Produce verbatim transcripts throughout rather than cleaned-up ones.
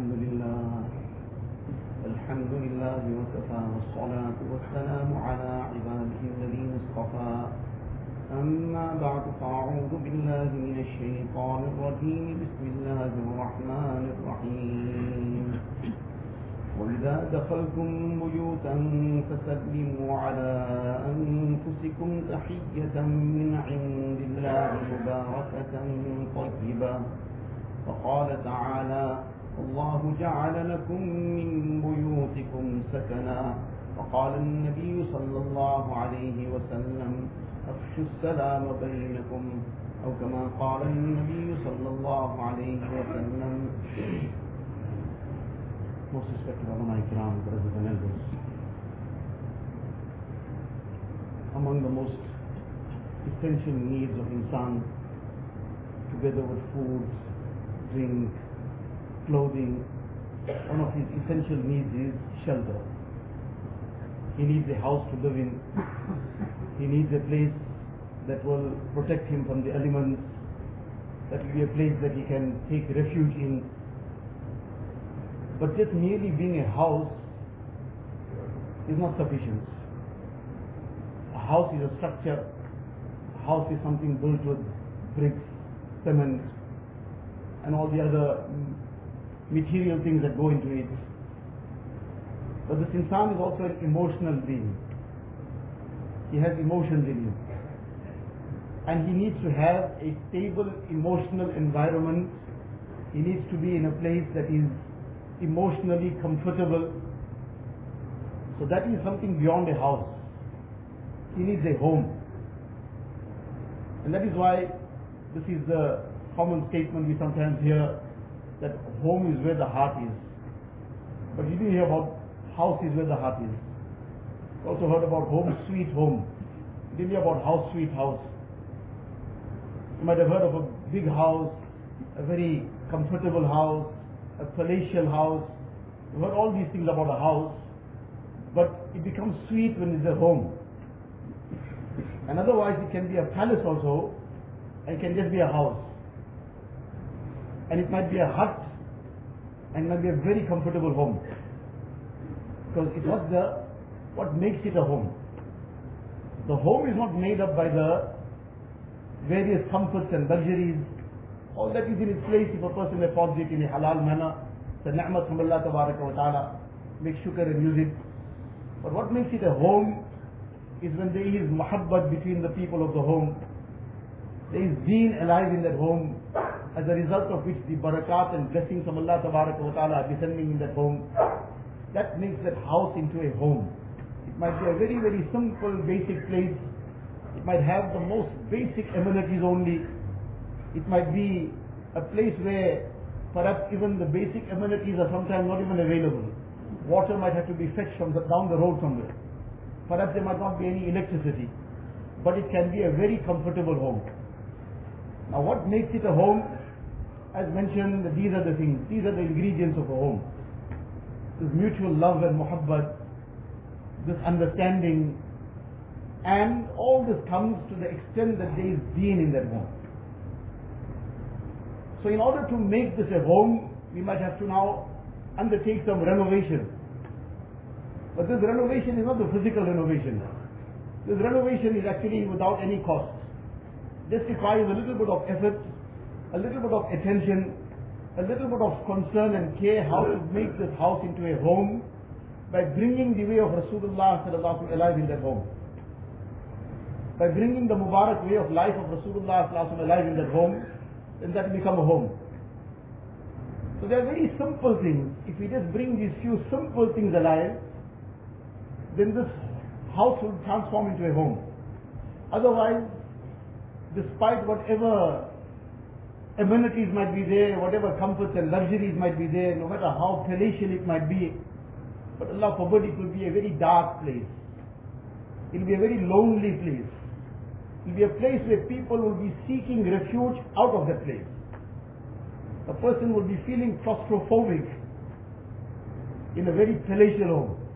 الحمد لله الحمد لله وكفى والصلاة والسلام على عباده الذين اصطفى أما بعد فأعوذ بالله من الشيطان الرجيم بسم الله الرحمن الرحيم وإذا دخلتم بيوتا فسلموا على أنفسكم تحية من عند الله مباركة طيبة فقال تعالى الله جعل لكم من بيوتكم سكنا فقال النبي صلى الله عليه وسلم أفشوا السلام بينكم أو كما قال النبي صلى الله عليه وسلم. Most respected ulama ikram, brothers and elders, among the most essential needs of insan, together with food, drink, clothing, one of his essential needs is shelter. He needs a house to live in. He needs a place that will protect him from the elements, that will be a place that he can take refuge in. But just merely being a house is not sufficient. A house is a structure. A house is something built with bricks, cement, and all the other material things that go into it. But this insan is also an emotional being. He has emotions in him. And he needs to have a stable emotional environment. He needs to be in a place that is emotionally comfortable. So that is something beyond a house. He needs a home. And that is why this is the common statement we sometimes hear, that home is where the heart is. But you didn't hear about house is where the heart is. You also heard about home sweet home. You didn't hear about house sweet house. You might have heard of a big house, a very comfortable house, a palatial house. You heard all these things about a house, but it becomes sweet when it's a home. And otherwise it can be a palace also, and it can just be a house. And it might be a hut, and it might be a very comfortable home, because it was the what makes it a home. The home is not made up by the various comforts and luxuries. All that is in its place if a person affords it in a halal manner. The ni'mat from Allah tabaraka wa ta'ala, make shukr and use it. But what makes it a home is when there is muhabbat between the people of the home. There is deen alive in that home, as a result of which the barakat and blessings from Allah tabaraka wa ta'ala are descending in that home. That makes that house into a home. It might be a very, very simple, basic place. It might have the most basic amenities only. It might be a place where perhaps even the basic amenities are sometimes not even available. Water might have to be fetched from the, down the road somewhere. Perhaps there might not be any electricity. But it can be a very comfortable home. Now what makes it a home? As mentioned, these are the things, these are the ingredients of a home. This mutual love and muhabbat, this understanding, and all this comes to the extent that there is deen in that home. So in order to make this a home, we might have to now undertake some renovation. But this renovation is not the physical renovation. This renovation is actually without any cost. This requires a little bit of effort, a little bit of attention, a little bit of concern and care how to make this house into a home by bringing the way of Rasulullah sallallahu alaihi wasallam alive in that home. By bringing the Mubarak way of life of Rasulullah sallallahu alaihi wasallam alive in that home, then that will become a home. So they are very simple things. If we just bring these few simple things alive, then this house will transform into a home. Otherwise, despite whatever amenities might be there, whatever comforts and luxuries might be there, no matter how palatial it might be, but Allah forbid, it will be a very dark place. It will be a very lonely place. It will be a place where people will be seeking refuge out of that place. A person will be feeling claustrophobic in a very palatial home,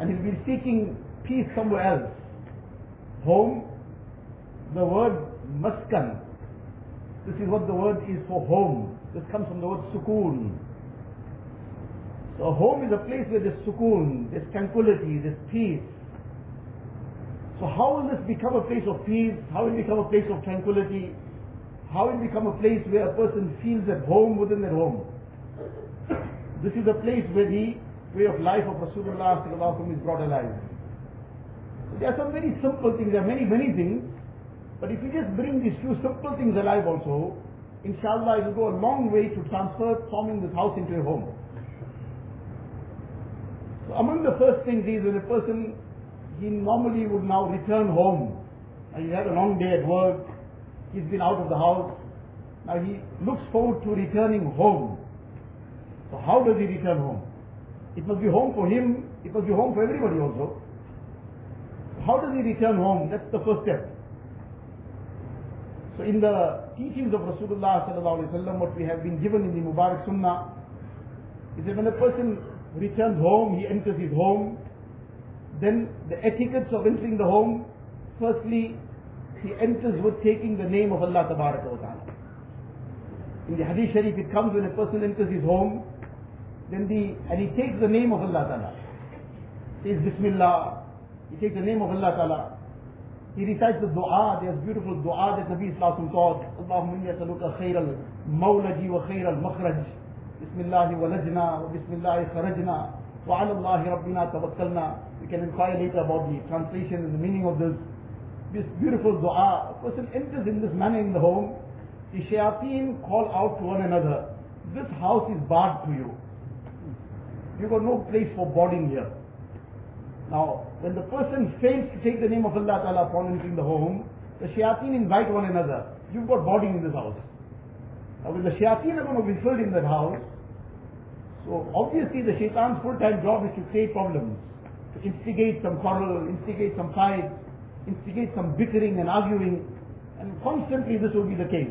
and he will be seeking peace somewhere else. Home, the word maskan, this is what the word is for home. This comes from the word sukoon. So a home is a place where there's sukoon, there's tranquility, there's peace. So how will this become a place of peace? How will it become a place of tranquility? How will it become a place where a person feels at home within their home? This is a place where the way of life of Rasulullah is brought alive. So there are some very simple things, there are many, many things. But if you just bring these few simple things alive also, inshallah, it will go a long way to transforming this house into a home. So among the first things is when a person, he normally would now return home. Now he had a long day at work, he's been out of the house, now he looks forward to returning home. So how does he return home? It must be home for him, it must be home for everybody also. How does he return home? That's the first step. So in the teachings of Rasulullah sallallahu alaihi wasallam, what we have been given in the Mubarak Sunnah is that when a person returns home, he enters his home, then the etiquettes of entering the home, firstly, he enters with taking the name of Allah Tabaraka wa Ta'ala. In the Hadith Sharif it comes when a person enters his home, then the and he takes the name of Allah Ta'ala. He says Bismillah, he takes the name of Allah Ta'ala. He recites the dua, there's beautiful dua that Nabi Sallallahu Alaihi Wasallam taught. Allahumma inni as'aluka khairal mawlaji wa khairal makhraj. Bismillahi walajna wa bismillahi kharajna wa ala Allahi rabbina tawakkalna. We can inquire later about the translation and the meaning of this. This beautiful dua, a person enters in this manner in the home. The shayateen call out to one another, this house is barred to you. You've got no place for boarding here. Now, when the person fails to take the name of Allah Ta'ala upon entering the home, the shayateen invite one another. You've got boarding in this house. Now, when the shayateen are going to be filled in that house, so obviously the shaitan's full-time job is to create problems, to instigate some quarrel, instigate some fight, instigate some bickering and arguing, and constantly this will be the case.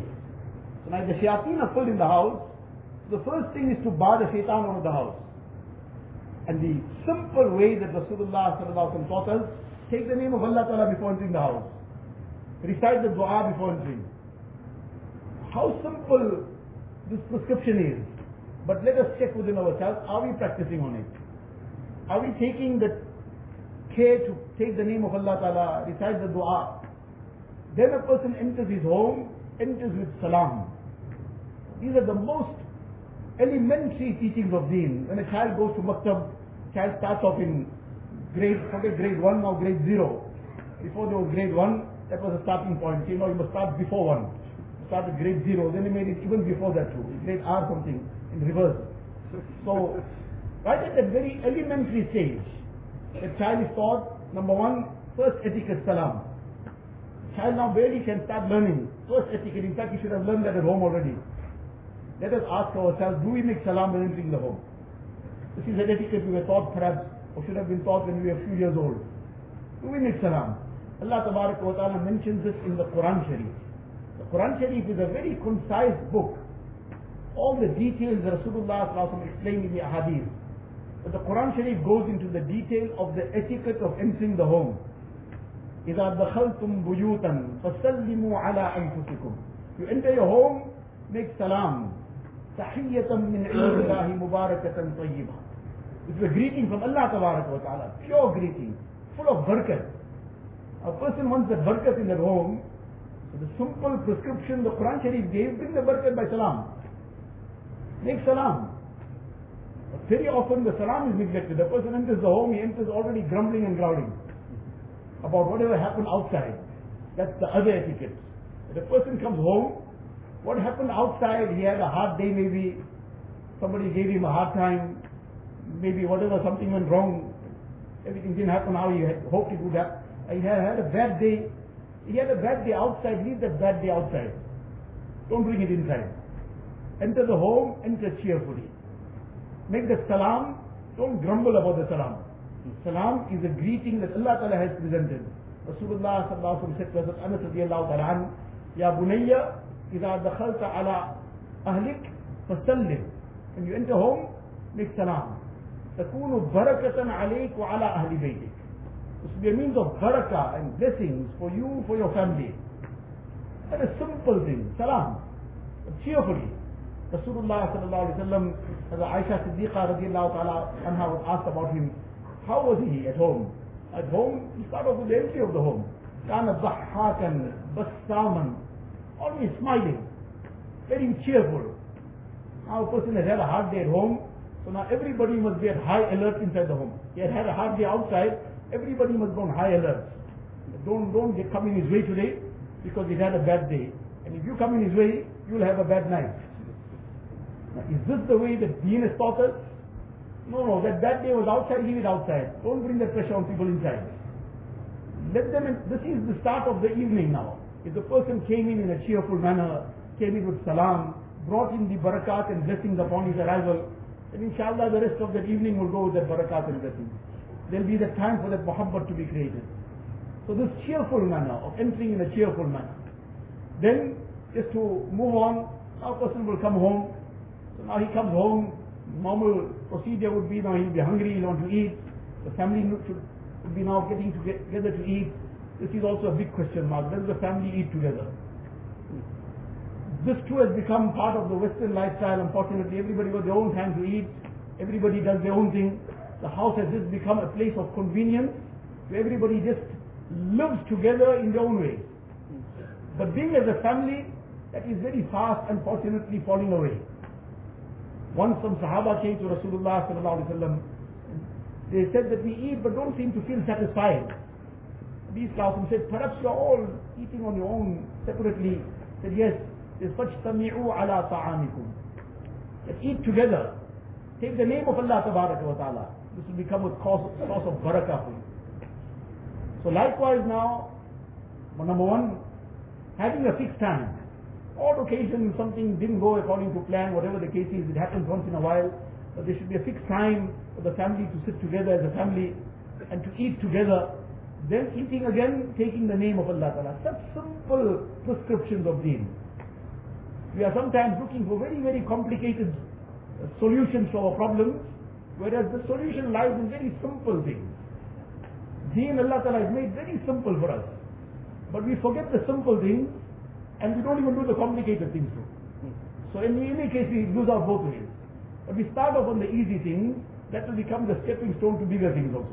So now if the shayateen are filled in the house, the first thing is to bar the shaitan out of the house. And the simple way that Rasulullah sallallahu alaihi wasallam taught us, take the name of Allah Ta'ala before entering the house. Recite the dua before entering. How simple this prescription is. But let us check within ourselves, are we practicing on it? Are we taking the care to take the name of Allah Ta'ala, recite the dua? Then a person enters his home, enters with salam. These are the most elementary teachings of deen. When a child goes to maktab, child starts off in grade, forget grade one, now grade zero. Before they were grade one, that was the starting point. You know, you must start before one. Start at grade zero, then he made it even before that too. Grade R something, in reverse. So, right at that very elementary stage, the child is taught, number one, first etiquette, salam. Child now barely can start learning. First etiquette, in fact, he should have learned that at home already. Let us ask ourselves, do we make salam when entering the home? This is an etiquette we were taught perhaps, or should have been taught when we were a few years old. Do we make salam? Allah Tabaraka wa Ta'ala mentions this in the Quran Sharif. The Quran Sharif is a very concise book. All the details Rasulullah sallallahu alaihi wasallam explained in the Ahadith. But the Quran Sharif goes into the detail of the etiquette of entering the home. إِذَا دَخَلْتُمْ بُيُوتًا فَسَلِّمُوا عَلَىٰ أَنفُسِكُمْ. You enter your home, make salam. Tahiyyatan min indillahi mubarakatan tayyibah. It's a greeting from Allah Tabaraka wa Ta'ala, pure greeting, full of barakat. A person wants that barakat in their home, so the simple prescription the Quran Sharif gave, bring the barakat by salam. Make salam. But very often the salam is neglected. The person enters the home, he enters already grumbling and growling about whatever happened outside. That's the other etiquette. The person comes home, what happened outside, he had a hard day maybe, somebody gave him a hard time, maybe whatever, something went wrong, everything didn't happen how he had hoped it would happen. He had, had a bad day, he had a bad day outside, leave that bad day outside. Don't bring it inside. Enter the home, enter cheerfully. Make the salam, don't grumble about the salam. The salam is a greeting that Allah Ta'ala has presented. Rasulullah sallallahu alaihi wasallam said to Hazrat Anas radiyallahu ta'ala anhu, Ya bunayya, إِذَا دَخَلْتَ عَلَىٰ أَهْلِكْ فَسَلِّمْ. When you enter home, make salam. تَكُونُ بَرَكَةً عَلَيْكُ وَعَلَىٰ أَهْلِ بَيْتِكَ. This will be a means of barakah and blessings for you, for your family. That is a simple thing, salam, cheerfully. Rasulullah sallallahu alaihi wasallam, Aisha Siddiqa radiallahu ta'ala anha was asked about him. How was he at home? At home, he started with the entry of the home. Kana dhahhakan, bassaman, always smiling, very cheerful. Now a person has had a hard day at home, so now everybody must be at high alert inside the home. He had had a hard day outside, everybody must go on high alert. Don't, don't get come in his way today, because he's had a bad day. And if you come in his way, you'll have a bad night. Now, is this the way that Deen has taught us? No, no, that bad day was outside, leave it outside. Don't bring that pressure on people inside. Let them in. This is the start of the evening now. If the person came in in a cheerful manner, came in with salam, brought in the barakat and blessings upon his arrival, then inshallah the rest of that evening will go with that barakat and blessings. There'll be the time for that muhabbat to be created. So this cheerful manner of entering in a cheerful manner. Then, just to move on, now a person will come home. So now he comes home, normal procedure would be now he'll be hungry, he'll want to eat. The family should be now getting together to eat. This is also a big question mark. Does the family eat together? This too has become part of the Western lifestyle. Unfortunately, everybody got their own time to eat. Everybody does their own thing. The house has just become a place of convenience where everybody just lives together in their own way. But being as a family, that is very fast, unfortunately, falling away. Once some Sahaba came to Rasulullah sallallahu alaihi wasallam, they said that we eat but don't seem to feel satisfied. These Qasim said, perhaps you are all eating on your own separately. They said, yes, there's such tami'u ala ta'amikum. Eat together. Take the name of Allah tabarak wa ta'ala. This will become a cause, cause of barakah for you. So likewise now, number one, having a fixed time. On occasion something didn't go according to plan, whatever the case is, it happens once in a while. But there should be a fixed time for the family to sit together as a family and to eat together. Then eating again, taking the name of Allah Ta'ala. Such simple prescriptions of deen. We are sometimes looking for very, very complicated solutions to our problems, whereas the solution lies in very simple things. Deen Allah Ta'ala has made very simple for us. But we forget the simple things, and we don't even do the complicated things too. So in any case, we lose our both ways. But we start off on the easy things, that will become the stepping stone to bigger things also.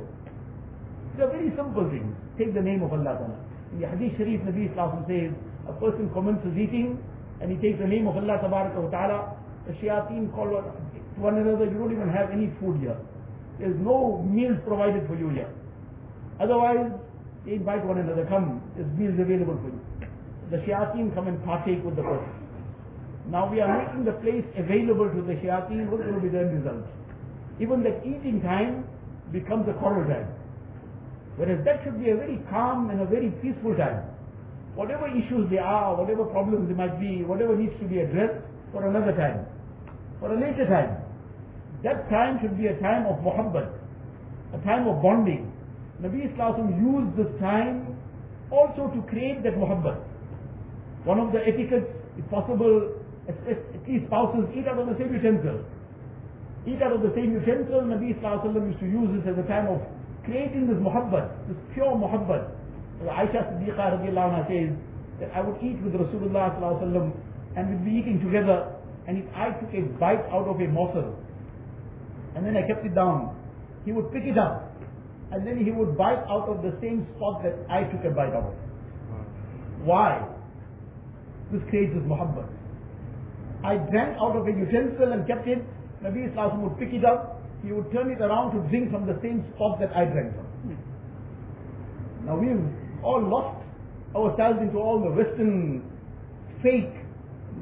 These are very simple things. Take the name of Allah Ta'ala. In the Hadith Sharif, Nabi Sallallahu Alaihi Wasallam says, a person commences eating, and he takes the name of Allah Ta'ala. The shayateen call to one another, you don't even have any food here. There's no meals provided for you here. Otherwise, they invite one another, come, there's meals available for you. The shayateen come and partake with the person. Now we are making the place available to the shayateen, what will be the end result? Even that eating time becomes a quarrel time. Whereas that should be a very calm and a very peaceful time. Whatever issues there are, whatever problems there might be, whatever needs to be addressed, for another time, for a later time. That time should be a time of muhabbat, a time of bonding. Nabi Sallallahu Alaihi Wasallam used this time also to create that muhabbat. One of the etiquettes, if possible, at least spouses eat out of the same utensil. Eat out of the same utensil. Nabi Sallallahu Alaihi Wasallam used to use this as a time of creating this muhabbat, this pure muhabbat. Aisha Siddiqa radiallahu anha says that I would eat with Rasulullah Sallallahu Alaihi Wasallam and we'd be eating together, and if I took a bite out of a morsel and then I kept it down, he would pick it up. And then he would bite out of the same spot that I took a bite out of. Why? This creates this muhabbat. I drank out of a utensil and kept it. Nabi Sallallahu Alaihi Wasallam would pick it up. He would turn it around to drink from the same spot that I drank from. Now we've all lost ourselves into all the Western fake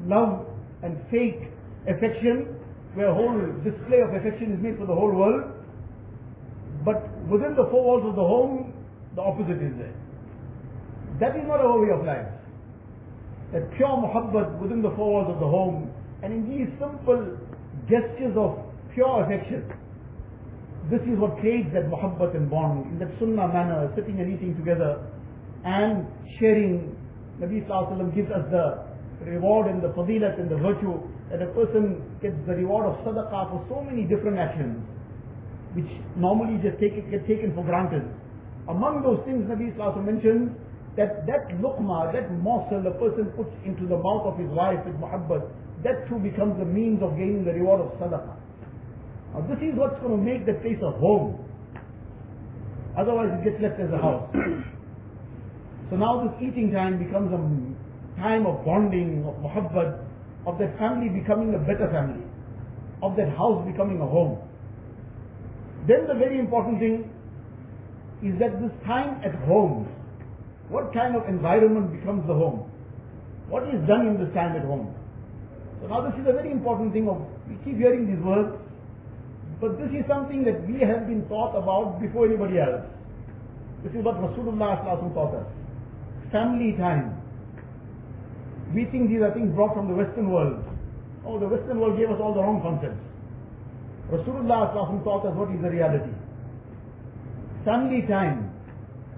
love and fake affection, where whole display of affection is made for the whole world. But within the four walls of the home, the opposite is there. That is not our way of life. That pure muhabbat within the four walls of the home, and in these simple gestures of pure affection, this is what creates that muhabbat and bond, in that sunnah manner, sitting and eating together, and sharing. Nabi Sallallahu Alaihi Wasallam gives us the reward and the fadilat and the virtue, that a person gets the reward of sadaqah for so many different actions, which normally just take it, get taken for granted. Among those things, Nabi Sallallahu Alaihi Wasallam mentioned that that luqma, that morsel a person puts into the mouth of his wife with muhabbat, that too becomes a means of gaining the reward of sadaqah. Now this is what's going to make the place a home. Otherwise it gets left as a house. So now this eating time becomes a time of bonding, of muhabbat, of that family becoming a better family, of that house becoming a home. Then the very important thing is that this time at home, what kind of environment becomes the home? What is done in this time at home? So now this is a very important thing of, we keep hearing these words, but this is something that we have been taught about before anybody else. This is what Rasulullah taught us. Family time. We think these are things brought from the Western world. Oh, the Western world gave us all the wrong concepts. Rasulullah taught us what is the reality. Family time.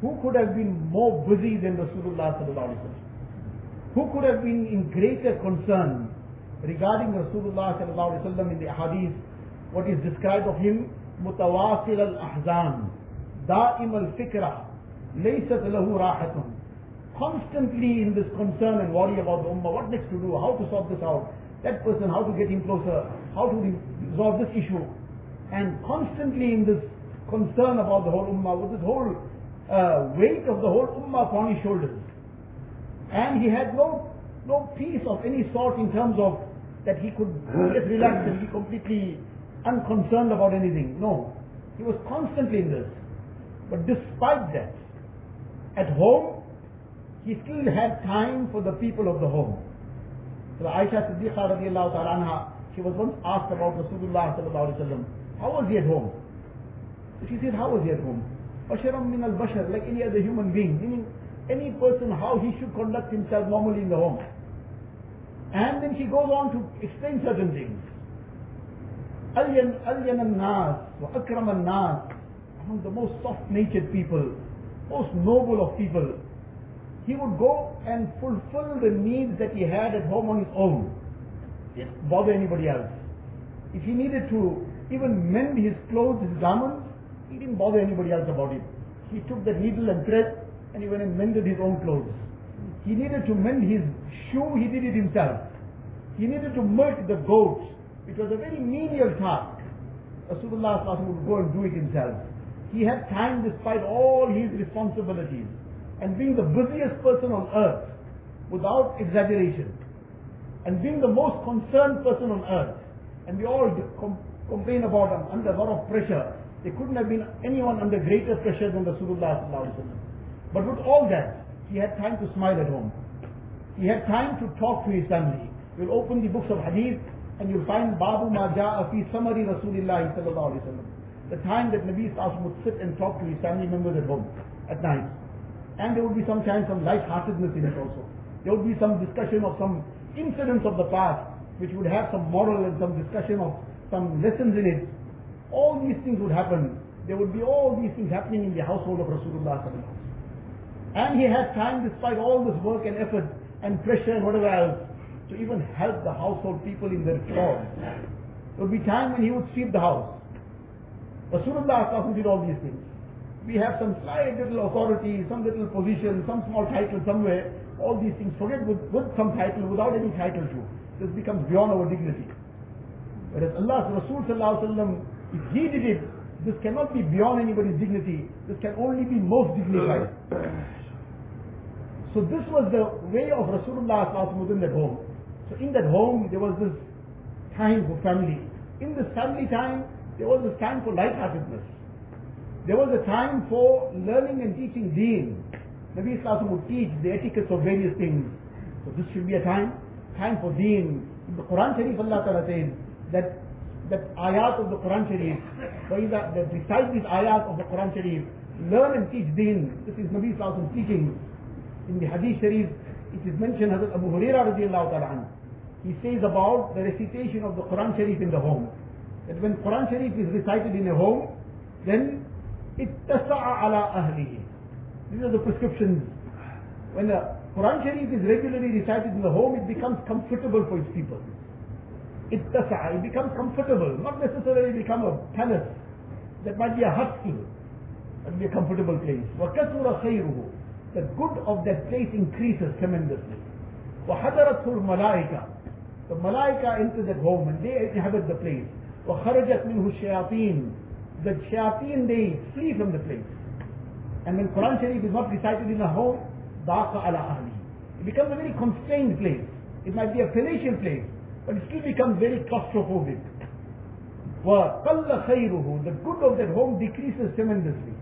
Who could have been more busy than Rasulullah? Who could have been in greater concern regarding Rasulullah in the ahadith? What is described of him? Mutawasil al-ahzan, da'im al-fikra, laysat lahu rahatun. Constantly in this concern and worry about the ummah, what next to do, how to sort this out, that person, how to get him closer, how to resolve this issue. And constantly in this concern about the whole ummah, with this whole Uh, weight of the whole ummah upon his shoulders. And he had no no peace of any sort in terms of that he could just relax and be completely unconcerned about anything. No. He was constantly in this. But despite that, at home, he still had time for the people of the home. So Aisha Siddiqa radiallahu ta'ala anha, she was once asked about Rasulullah sallallahu alayhi wa sallam, how was he at home? She said, how was he at home? Basharam min al-bashar, like any other human being, meaning any person, how he should conduct himself normally in the home. And then she goes on to explain certain things. Alyan al-nas wa akram al-nas, among the most soft-natured people, most noble of people, he would go and fulfill the needs that he had at home on his own. He didn't bother anybody else. If he needed to even mend his clothes, his garments, he didn't bother anybody else about it. He took the needle and thread and he went and mended his own clothes. He needed to mend his shoe, he did it himself. He needed to milk the goats. It was a very menial task. Rasulullah would go and do it himself. He had time despite all his responsibilities. And being the busiest person on earth, without exaggeration, and being the most concerned person on earth, and we all com- complain about him under a lot of pressure. There couldn't have been anyone under greater pressure than Rasulullah sallallahu alaihi wasallam. But with all that, he had time to smile at home. He had time to talk to his family. You'll open the books of hadith and you'll find Babu ma ja'a fi samari Rasulillah sallallahu alaihi wasallam. The time that Nabi sallallahu alaihi wasallam would sit and talk to his family members at home at night. And there would be sometimes some light-heartedness in it also. There would be some discussion of some incidents of the past which would have some moral and some discussion of some lessons in it. All these things would happen. There would be all these things happening in the household of Rasulullah sallallahu alaihi wasallam. And he had time despite all this work and effort and pressure and whatever else to even help the household people in their chores. There would be time when he would sweep the house. Rasulullah sallallahu alaihi wasallam did all these things. We have some slight little authority, some little position, some small title somewhere. All these things, forget with, with some title, without any title too. This becomes beyond our dignity. Whereas Allah's Rasul sallallahu alaihi wasallam, if he did it, this cannot be beyond anybody's dignity. This can only be most dignified. So this was the way of Rasulullah within that home. So in that home, there was this time for family. In this family time, there was this time for lightheartedness. There was a time for learning and teaching deen. Nabi Sallallahu would teach the etiquettes of various things. So this should be a time, time for deen. In the Quran Sharif, Allah Ta'ala says that that ayat of the Quran Sharif, that recite these ayat of the Quran Sharif, learn and teach deen. This is Nabi Sallallahu Alaihi Wasallam teaching. In the Hadith Sharif, it is mentioned, Hazrat Abu Hurairah radiallahu ta'ala, he says about the recitation of the Quran Sharif in the home. That when Quran Sharif is recited in a home, then ittasa'a ala ahlihi. These are the prescriptions. When the Quran Sharif is regularly recited in the home, it becomes comfortable for its people. It becomes comfortable, not necessarily become a palace. That might be a hut still. That will be a comfortable place. وَكَثُرَ خَيْرُهُ, the good of that place increases tremendously. وَحَدَرَتْهُ الْمَلَائِكَ, The malaika entered that home and they inhabit the place. وَخَرَجَتْ مِنْهُ الشَّيَاطِينَ. The shayateen, they flee from the place. And when Quran Sharif is not recited in a home, ضَاقَ عَلَىٰ أَهْلِهِ. It becomes a very constrained place. It might be a palatial place, but it still becomes very claustrophobic. وَقَلَّ خَيْرُهُ. The good of that home decreases tremendously.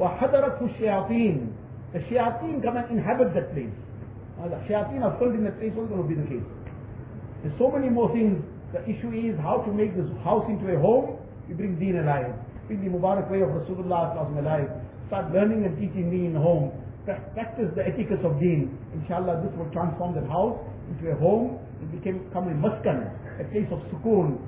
وَحَدَرَتْهُ الشَّيَاطِينَ. The shayateen come and inhabit that place. Now the shayateen are filled in that place, what's going to be the case? There's so many more things. The issue is how to make this house into a home. You bring deen alive. Bring the Mubarak way of Rasulullah alive. Start learning and teaching deen in home. Practice the etiquette of deen. Inshallah, this will transform that house into a home. It became, become a maskan, a place of sukoon,